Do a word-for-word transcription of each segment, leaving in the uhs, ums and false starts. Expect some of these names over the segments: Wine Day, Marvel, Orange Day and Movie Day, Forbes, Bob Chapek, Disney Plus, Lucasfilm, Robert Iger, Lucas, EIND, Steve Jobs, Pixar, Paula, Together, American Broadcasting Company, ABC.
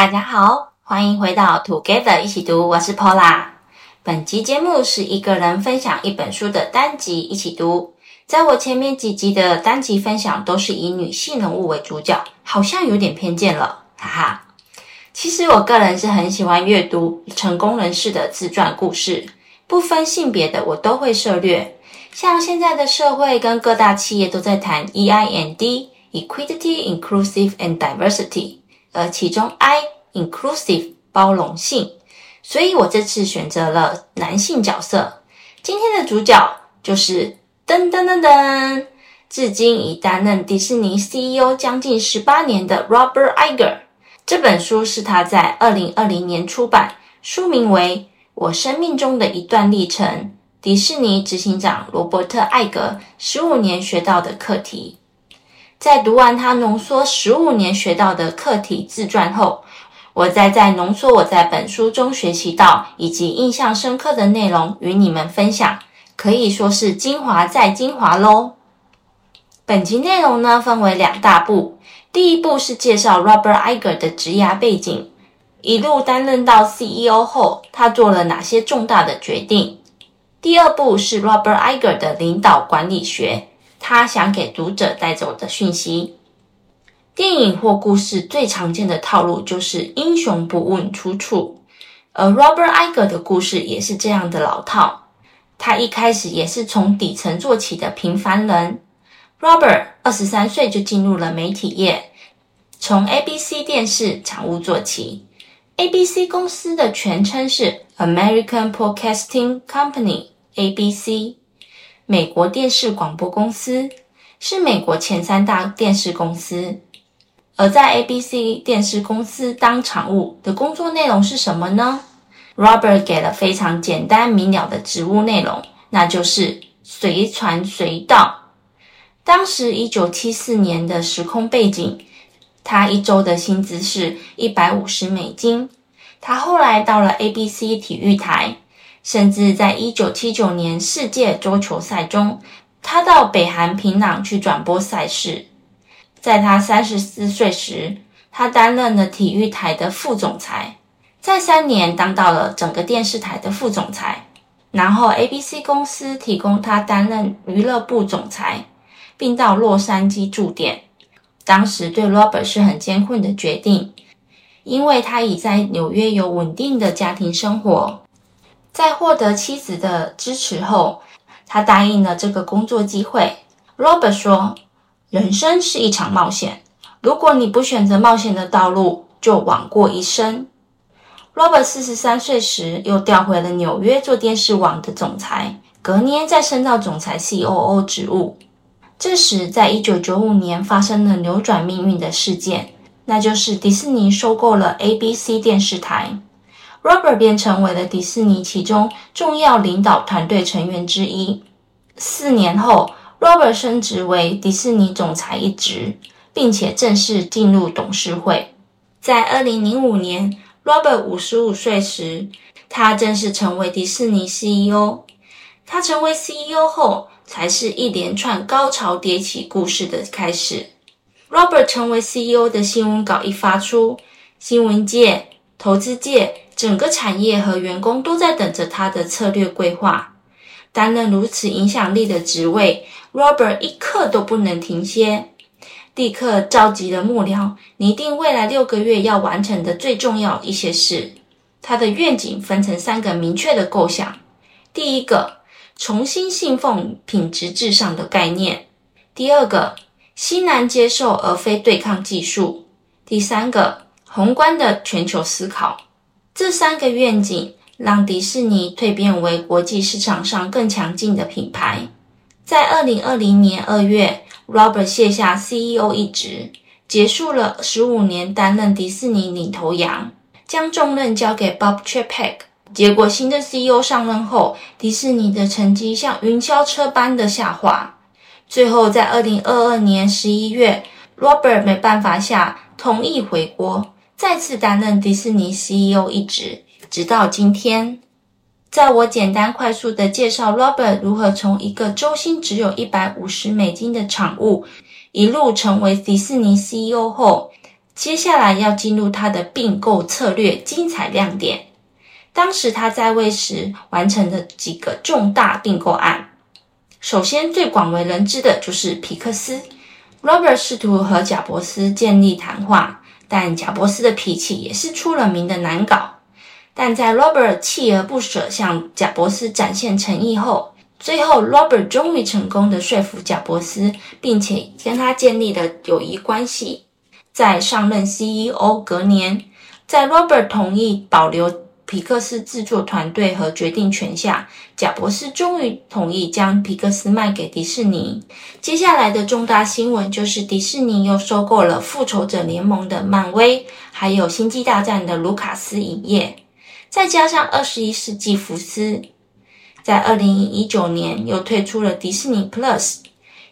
大家好，欢迎回到 Together 一起读，我是 Paula。 本集节目是一个人分享一本书的单集一起读。在我前面几集的单集分享都是以女性人物为主角，好像有点偏见了，哈哈。其实我个人是很喜欢阅读成功人士的自传故事，不分性别的我都会涉略。像现在的社会跟各大企业都在谈 E I N D Equality, Inclusive and Diversity， 而其中 I Inclusive 包容性，所以我这次选择了男性角色。今天的主角就是噔噔噔噔，至今已担任迪士尼 C E O 将近十八年的 Robert Iger。 这本书是他在二零二零年出版，书名为《我生命中的一段历程》，迪士尼执行长罗伯特·艾格十五年学到的课题。在读完他浓缩十五年学到的课题自传后，我再在浓缩我在本书中学习到以及印象深刻的内容与你们分享，可以说是精华再精华咯。本集内容呢分为两大部，第一部是介绍 Robert Iger 的职涯背景，一路担任到 C E O 后他做了哪些重大的决定。第二部是 Robert Iger 的领导管理学，他想给读者带走的讯息。电影或故事最常见的套路就是英雄不问出处，而 Robert Iger 的故事也是这样的老套。他一开始也是从底层做起的平凡人。 Robert 二十三岁就进入了媒体业，从 A B C 电视常务做起。 A B C 公司的全称是 American Broadcasting Company， A B C 美国电视广播公司，是美国前三大电视公司。而在 A B C 电视公司当常务的工作内容是什么呢？Robert 给了非常简单明了的职务内容，那就是随传随到。当时一九七四年的时空背景，他一周的薪资是一百五十美金。他后来到了 A B C 体育台，甚至在一九七九年世界桌球赛中，他到北韩平壤去转播赛事。在他三十四岁时，他担任了体育台的副总裁，在三年当到了整个电视台的副总裁，然后 A B C 公司提供他担任娱乐部总裁，并到洛杉矶驻点。当时对 Robert 是很艰困的决定，因为他已在纽约有稳定的家庭生活。在获得妻子的支持后，他答应了这个工作机会。 Robert 说，人生是一场冒险，如果你不选择冒险的道路，就枉过一生。Robert 四十三岁时又调回了纽约做电视网的总裁，隔年再升到总裁 C O O 职务。这时在一九九五年发生了扭转命运的事件，那就是迪士尼收购了 A B C 电视台， Robert 便成为了迪士尼其中重要领导团队成员之一。四年后 Robert 升职为迪士尼总裁一职，并且正式进入董事会。在二零零五年Robert 五十五岁时，他正式成为迪士尼 C E O。 他成为 C E O 后，才是一连串高潮迭起故事的开始。 Robert 成为 C E O 的新闻稿一发出，新闻界、投资界、整个产业和员工都在等着他的策略规划。担任如此影响力的职位， Robert 一刻都不能停歇，立刻召集了幕僚，拟定未来六个月要完成的最重要一些事。他的愿景分成三个明确的构想：第一个，重新信奉品质至上的概念；第二个，欣然接受而非对抗技术；第三个，宏观的全球思考。这三个愿景让迪士尼蜕变为国际市场上更强劲的品牌。在二零二零年二月Robert 卸下 C E O 一职，结束了十五年担任迪士尼领头羊，将重任交给 Bob Chapek。 结果新的 C E O 上任后，迪士尼的成绩像云霄车般的下滑。最后在二零二二年十一月 Robert 没办法下同意回国，再次担任迪士尼 C E O 一职，直到今天。在我简单快速的介绍 Robert 如何从一个周薪只有一百五十美金的常务一路成为迪士尼 C E O 后，接下来要进入他的并购策略精彩亮点。当时他在位时完成了几个重大并购案。首先最广为人知的就是皮克斯。Robert 试图和贾伯斯建立谈话，但贾伯斯的脾气也是出了名的难搞。但在 Robert 锲而不舍向贾伯斯展现诚意后，最后 Robert 终于成功的说服贾伯斯，并且跟他建立了友谊关系。在上任 C E O 隔年，在 Robert 同意保留皮克斯制作团队和决定权下，贾伯斯终于同意将皮克斯卖给迪士尼。接下来的重大新闻就是迪士尼又收购了复仇者联盟的漫威，还有星际大战的卢卡斯影业，再加上二十一世纪福斯，在二零一九年又推出了迪士尼 Plus。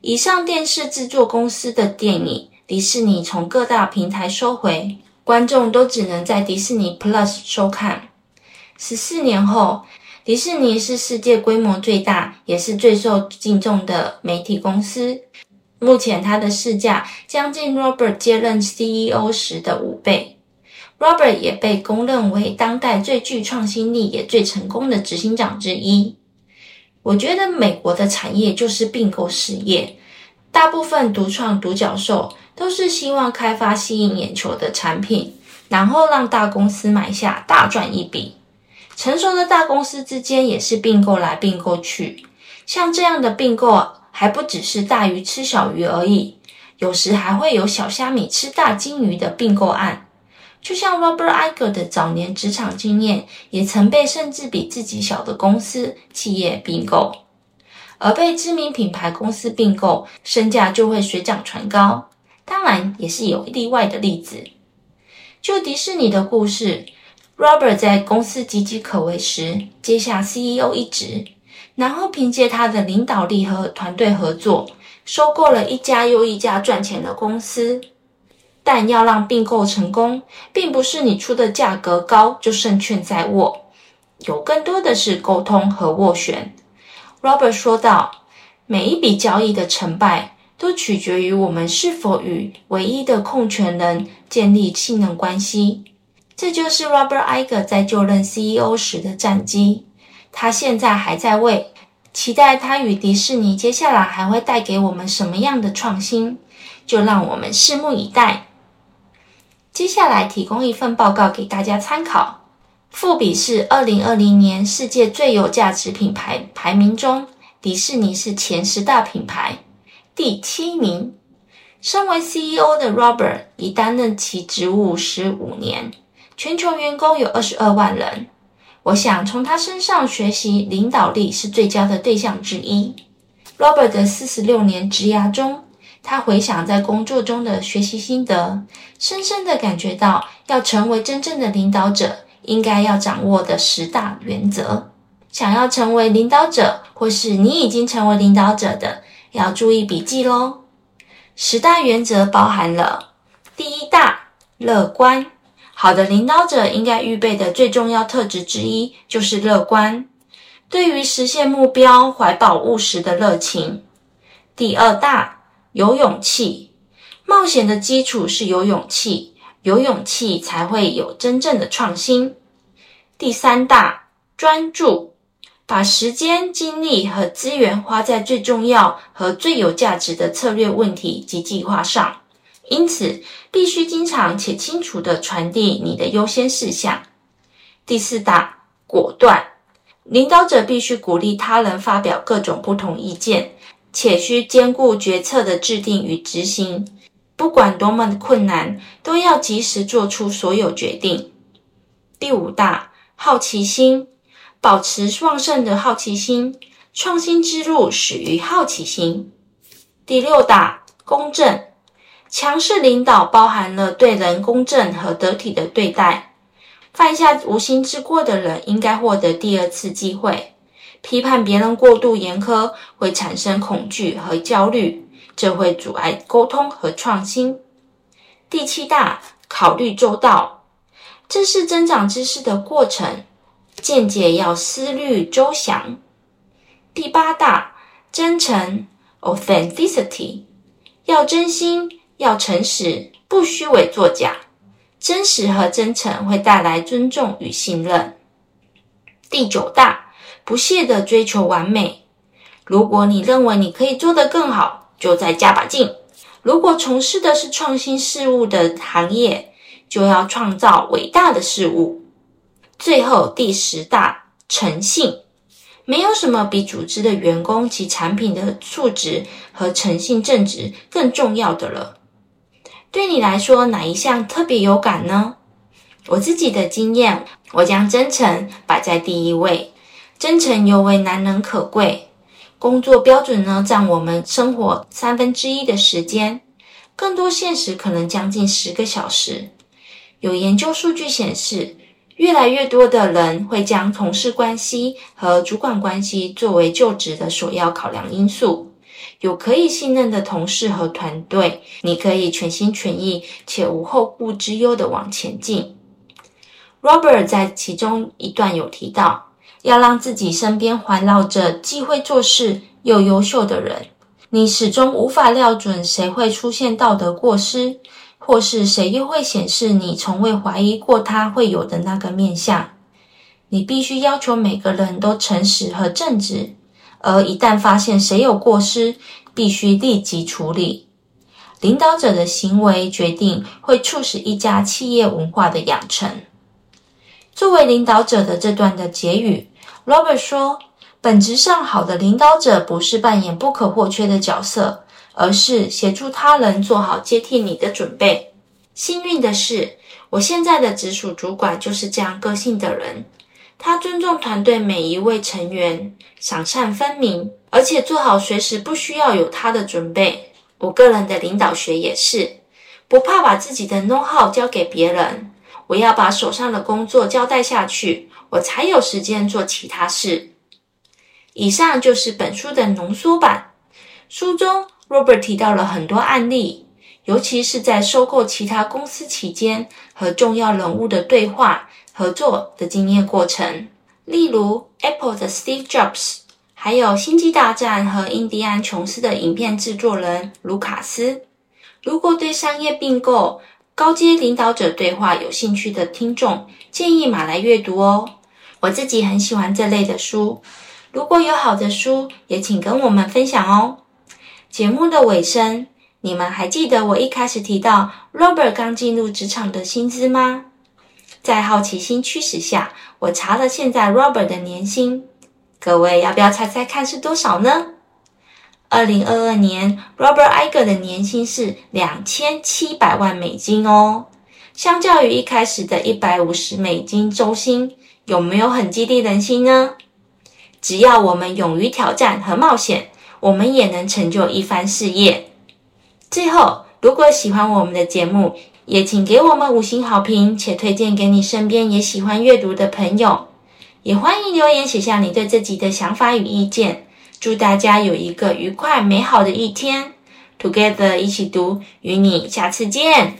以上电视制作公司的电影迪士尼从各大平台收回，观众都只能在迪士尼 Plus 收看。十四年后，迪士尼是世界规模最大也是最受敬重的媒体公司，目前它的市价将近 Robert 接任 C E O 时的五倍。 Robert 也被公认为当代最具创新力也最成功的执行长之一。我觉得美国的产业就是并购事业，大部分独创独角兽都是希望开发吸引眼球的产品，然后让大公司买下大赚一笔。成熟的大公司之间也是并购来并购去，像这样的并购还不只是大鱼吃小鱼而已，有时还会有小虾米吃大金鱼的并购案。就像 Robert Iger 的早年职场经验，也曾被甚至比自己小的公司企业并购，而被知名品牌公司并购，身价就会水涨船高，当然也是有例外的例子。就迪士尼的故事，Robert 在公司岌岌可危时接下 C E O 一职，然后凭借他的领导力和团队合作，收购了一家又一家赚钱的公司。但要让并购成功，并不是你出的价格高就胜券在握，有更多的是沟通和斡旋。 Robert 说道，每一笔交易的成败都取决于我们是否与唯一的控权人建立信任关系。这就是 Robert Iger 在就任 C E O 时的战绩。他现在还在位，期待他与迪士尼接下来还会带给我们什么样的创新，就让我们拭目以待。接下来提供一份报告给大家参考。富比是二零二零年世界最有价值品牌排名中，迪士尼是前十大品牌第七名。身为 C E O 的 Robert 已担任其职务十五年，全球员工有二十二万人，我想从他身上学习领导力是最佳的对象之一。 Robert 的四十六年职涯中，他回想在工作中的学习心得，深深地感觉到要成为真正的领导者应该要掌握的十大原则。想要成为领导者，或是你已经成为领导者的，要注意笔记咯。十大原则包含了第一大，乐观。好的领导者应该预备的最重要特质之一就是乐观，对于实现目标怀抱务实的热情。第二大，有勇气。冒险的基础是有勇气，有勇气才会有真正的创新。第三大，专注。把时间、精力和资源花在最重要和最有价值的策略问题及计划上，因此必须经常且清楚地传递你的优先事项。第四大，果断。领导者必须鼓励他人发表各种不同意见，且需兼顾决策的制定与执行，不管多么困难，都要及时做出所有决定。第五大，好奇心。保持旺盛的好奇心，创新之路始于好奇心。第六大，公正。强势领导包含了对人公正和得体的对待，犯下无心之过的人应该获得第二次机会。批判别人过度严苛会产生恐惧和焦虑，这会阻碍沟通和创新。第七大，考虑周到。这是增长知识的过程，见解要思虑周详。第八大，真诚 authenticity。 要真心，要诚实，不不虚伪作假，真实和真诚会带来尊重与信任。第九大，不懈地追求完美。如果你认为你可以做得更好，就再加把劲。如果从事的是创新事物的行业，就要创造伟大的事物。最后第十大，诚信。没有什么比组织的员工及产品的素质和诚信正直更重要的了。对你来说，哪一项特别有感呢？我自己的经验，我将真诚摆在第一位。真诚尤为难能可贵。工作标准呢，占我们生活三分之一的时间，更多现实可能将近十个小时。有研究数据显示，越来越多的人会将同事关系和主管关系作为就职的首要考量因素。有可以信任的同事和团队，你可以全心全意且无后顾之忧地往前进。 Robert 在其中一段有提到，要让自己身边环绕着既会做事又优秀的人。你始终无法料准谁会出现道德过失，或是谁又会显示你从未怀疑过他会有的那个面向。你必须要求每个人都诚实和正直，而一旦发现谁有过失，必须立即处理。领导者的行为决定会促使一家企业文化的养成。作为领导者的这段的结语， Robert 说，本质上好的领导者不是扮演不可或缺的角色，而是协助他人做好接替你的准备。幸运的是，我现在的直属主管就是这样个性的人。他尊重团队每一位成员，赏善分明，而且做好随时不需要有他的准备。我个人的领导学也是，不怕把自己的 know-how 交给别人，我要把手上的工作交代下去，我才有时间做其他事。以上就是本书的浓缩版。书中Robert 提到了很多案例，尤其是在收购其他公司期间和重要人物的对话、合作的经验过程，例如 Apple 的 Steve Jobs， 还有星际大战和印第安琼斯的影片制作人卢卡斯。如果对商业并购、高阶领导者对话有兴趣的听众，建议买来阅读哦。我自己很喜欢这类的书，如果有好的书，也请跟我们分享哦。节目的尾声，你们还记得我一开始提到 Robert 刚进入职场的薪资吗？在好奇心驱使下，我查了现在 Robert 的年薪，各位要不要猜猜看是多少呢？二零二二年 Robert Iger 的年薪是两千七百万美金哦，相较于一开始的一百五十美金周薪，有没有很激励人心呢？只要我们勇于挑战和冒险，我们也能成就一番事业。最后，如果喜欢我们的节目，也请给我们五星好评，且推荐给你身边也喜欢阅读的朋友。也欢迎留言写下你对自己的想法与意见。祝大家有一个愉快美好的一天。Together 一起读，与你下次见。